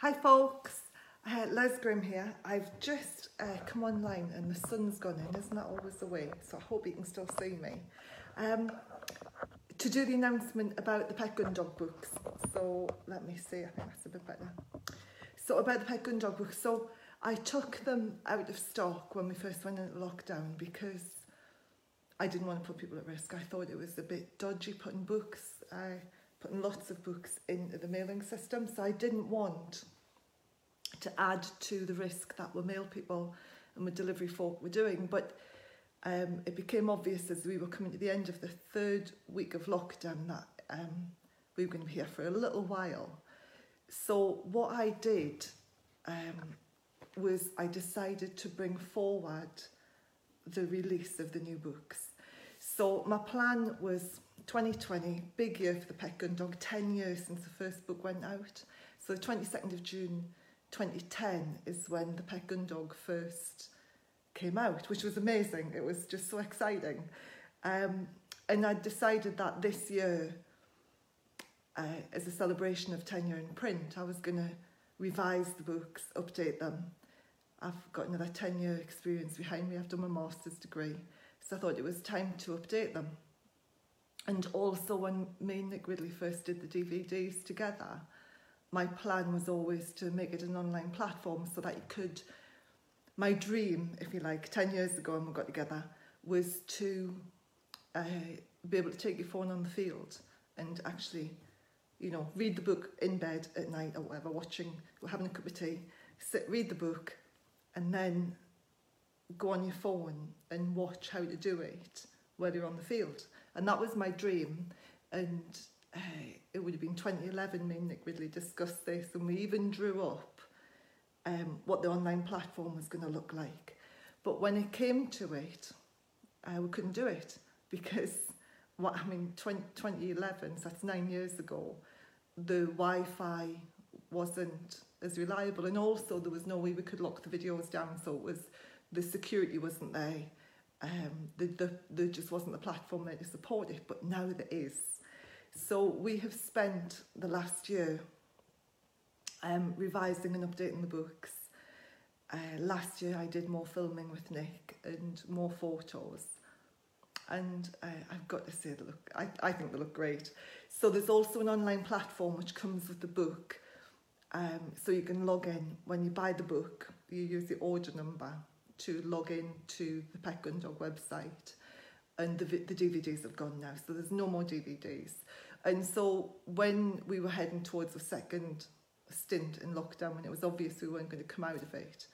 Hi folks, Les Grimm here. I've just come online and the sun's gone in, isn't that always the way? So I hope you can still see me. To do the announcement about the Pet Gundog books. So let me see, I think that's a bit better. So about the Pet Gundog books. So I took them out of stock when we first went into lockdown because I didn't want to put people at risk. I thought it was a bit dodgy putting books. Putting lots of books into the mailing system, so I didn't want to add to the risk that were mail people and with delivery folk were doing, but it became obvious as we were coming to the end of the third week of lockdown that we were going to be here for a little while. So what I did was I decided to bring forward the release of the new books. So my plan was 2020, big year for the Pet Gundog, 10 years since the first book went out. So the 22nd of June 2010 is when the Pet Gundog first came out, which was amazing. It was just so exciting. And I decided that this year, as a celebration of 10 year in print, I was going to revise the books, update them. I've got another 10 year experience behind me. I've done my master's degree. So I thought it was time to update them. And also when me and Nick Ridley first did the DVDs together, my plan was always to make it an online platform so that you could, my dream, if you like, 10 years ago when we got together, was to be able to take your phone on the field and actually, you know, read the book in bed at night or whatever, watching, or having a cup of tea, read the book and then go on your phone and watch how to do it while you're on the field. And that was my dream, and it would have been 2011, me and Nick Ridley discussed this, and we even drew up what the online platform was going to look like. But when it came to it, we couldn't do it because, what I mean, 2011, so that's 9 years ago, the Wi-Fi wasn't as reliable, and also there was no way we could lock the videos down, so it was, the security wasn't there. There just wasn't a platform there to support it, but now there is. So we have spent the last year revising and updating the books. Last year I did more filming with Nick and more photos, and I've got to say they look, I think they look great. So there's also an online platform which comes with the book, so you can log in. When you buy the book, you use the order number to log in to the Pet Gundog website, and the DVDs have gone now, so there's no more DVDs. And so when we were heading towards the second stint in lockdown, when it was obvious we weren't going to come out of it,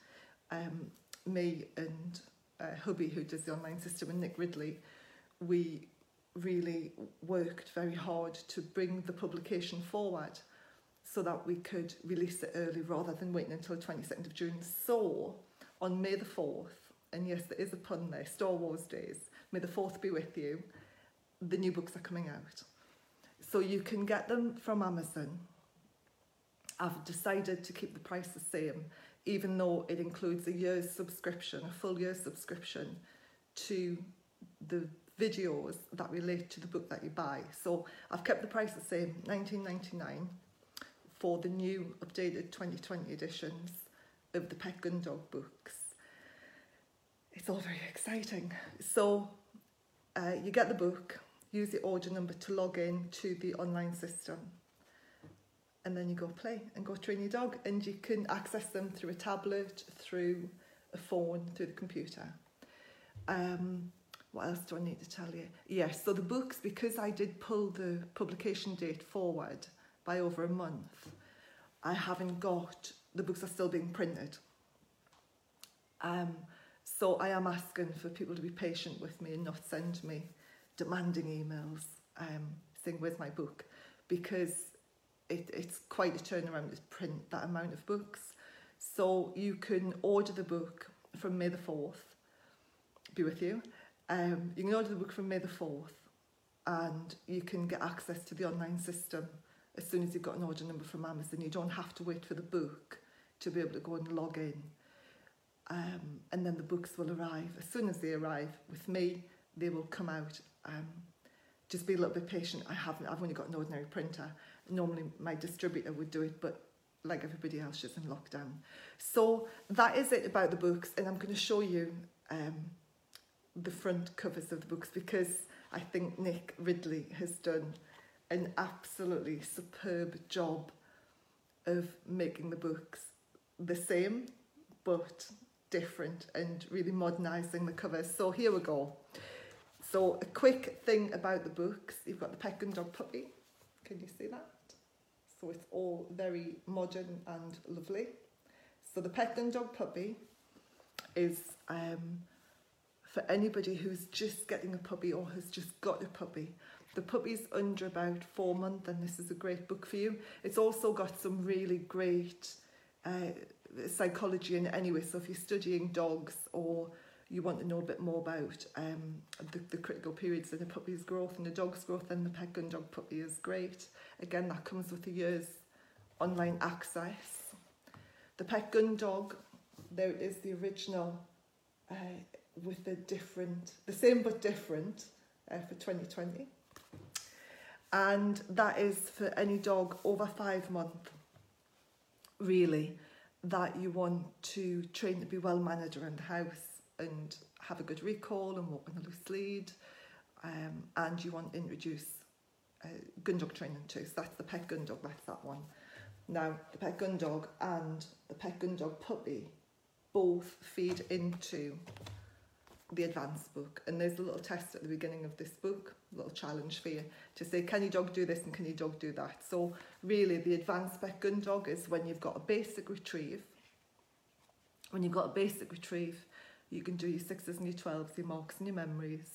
me and hubby, who does the online system, and Nick Ridley, we really worked very hard to bring the publication forward so that we could release it early rather than waiting until the 22nd of June. So on May the 4th, and yes, there is a pun there, Star Wars Days, May the 4th be with you, the new books are coming out. So you can get them from Amazon. I've decided to keep the price the same, even though it includes a year's subscription, a full year's subscription to the videos that relate to the book that you buy. So I've kept the price the same, $19.99 for the new updated 2020 editions of the Pet Gundog books. It's all very exciting. So you get the book, use the order number to log in to the online system, and then you go play and go train your dog, and you can access them through a tablet, through a phone, through the computer. What else do I need to tell you? Yes, so the books, because I did pull the publication date forward by over a month, I haven't got, the books are still being printed. So I am asking for people to be patient with me and not send me demanding emails saying, where's my book? Because it's quite a turnaround to print that amount of books. So you can order the book from May the 4th, be with you. You can order the book from May the 4th, and you can get access to the online system as soon as you've got an order number from Amazon. You don't have to wait for the book to be able to go and log in. And then the books will arrive. As soon as they arrive with me, they will come out. Just be a little bit patient. I've only got an ordinary printer. Normally my distributor would do it, but like everybody else, she's in lockdown. So that is it about the books, and I'm going to show you the front covers of the books, because I think Nick Ridley has done an absolutely superb job of making the books the same but different and really modernising the covers. So here we go. So a quick thing about the books, you've got the Pet Gundog puppy, can you see that? So it's all very modern and lovely. So the Pet Gundog puppy is for anybody who's just getting a puppy or has just got a puppy. The puppy's under about 4 months, and this is a great book for you. It's also got some really great psychology in it anyway, so if you're studying dogs or you want to know a bit more about the critical periods in a puppy's growth and the dog's growth, then the Pet Gundog puppy is great. Again, that comes with a year's online access. The Pet Gundog, there it is, the original with the same but different for 2020. And that is for any dog over 5 months, really, that you want to train to be well mannered around the house and have a good recall and walk on a loose lead, and you want to introduce Gundog training too. So that's the Pet Gundog, that's that one. Now, the Pet Gundog and the Pet Gundog puppy both feed into the advanced book, and there's a little test at the beginning of this book, a little challenge for you to say, can your dog do this and can your dog do that? So really the advanced Pet Gundog is when you've got a basic retrieve. When you've got a basic retrieve, you can do your 6s and your 12s, your marks and your memories,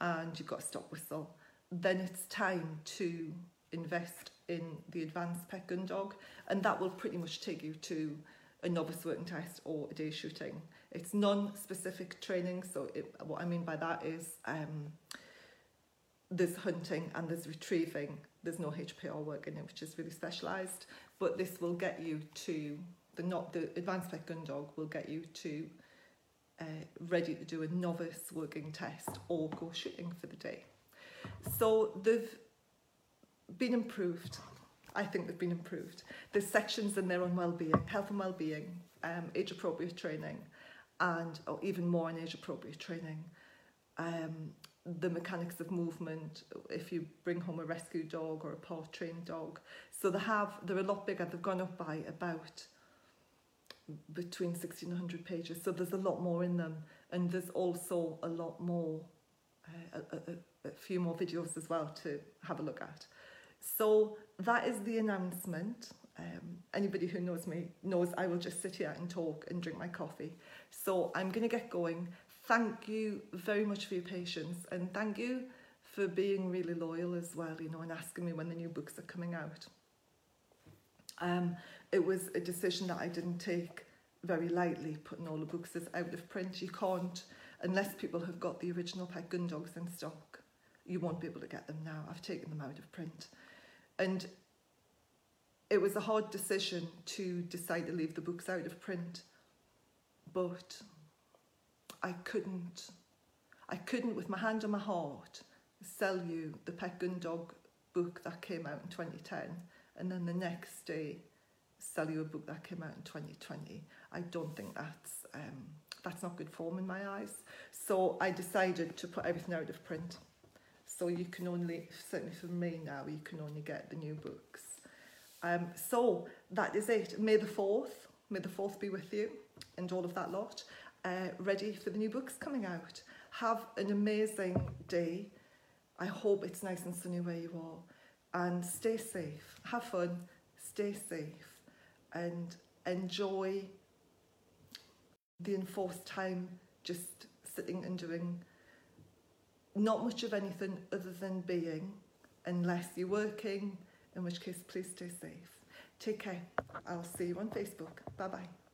and you've got a stop whistle. Then it's time to invest in the advanced Pet Gundog, and that will pretty much take you to a novice working test or a day shooting. It's non-specific training, so what I mean by that is there's hunting and there's retrieving. There's no HPR work in it, which is really specialised, but this will get you to, the advanced Pet Gundog will get you to ready to do a novice working test or go shooting for the day. So they've been improved. I think they've been improved. There's sections in there on well-being, health and well-being, age-appropriate training, or even more on age-appropriate training. The mechanics of movement, if you bring home a rescue dog or a paw-trained dog. So they're a lot bigger. They've gone up by about between 60 and 100 pages. So there's a lot more in them. And there's also a lot more, a few more videos as well to have a look at. So that is the announcement. Anybody who knows me knows I will just sit here and talk and drink my coffee. So I'm going to get going. Thank you very much for your patience, and thank you for being really loyal as well, you know, and asking me when the new books are coming out. It was a decision that I didn't take very lightly, putting all the books as out of print. You can't, unless people have got the original Pet Gundogs in stock, you won't be able to get them now. I've taken them out of print. And it was a hard decision to decide to leave the books out of print, but I couldn't with my hand on my heart sell you the Pet Gundog book that came out in 2010 and then the next day sell you a book that came out in 2020. I don't think that's not good form in my eyes. So I decided to put everything out of print. So you can only, certainly for me now, you can only get the new books. So that is it. May the 4th be with you and all of that lot. Ready for the new books coming out. Have an amazing day. I hope it's nice and sunny where you are. And stay safe. Have fun. Stay safe. And enjoy the enforced time just sitting and doing not much of anything other than being, unless you're working, in which case please stay safe. Take care. I'll see you on Facebook. Bye bye.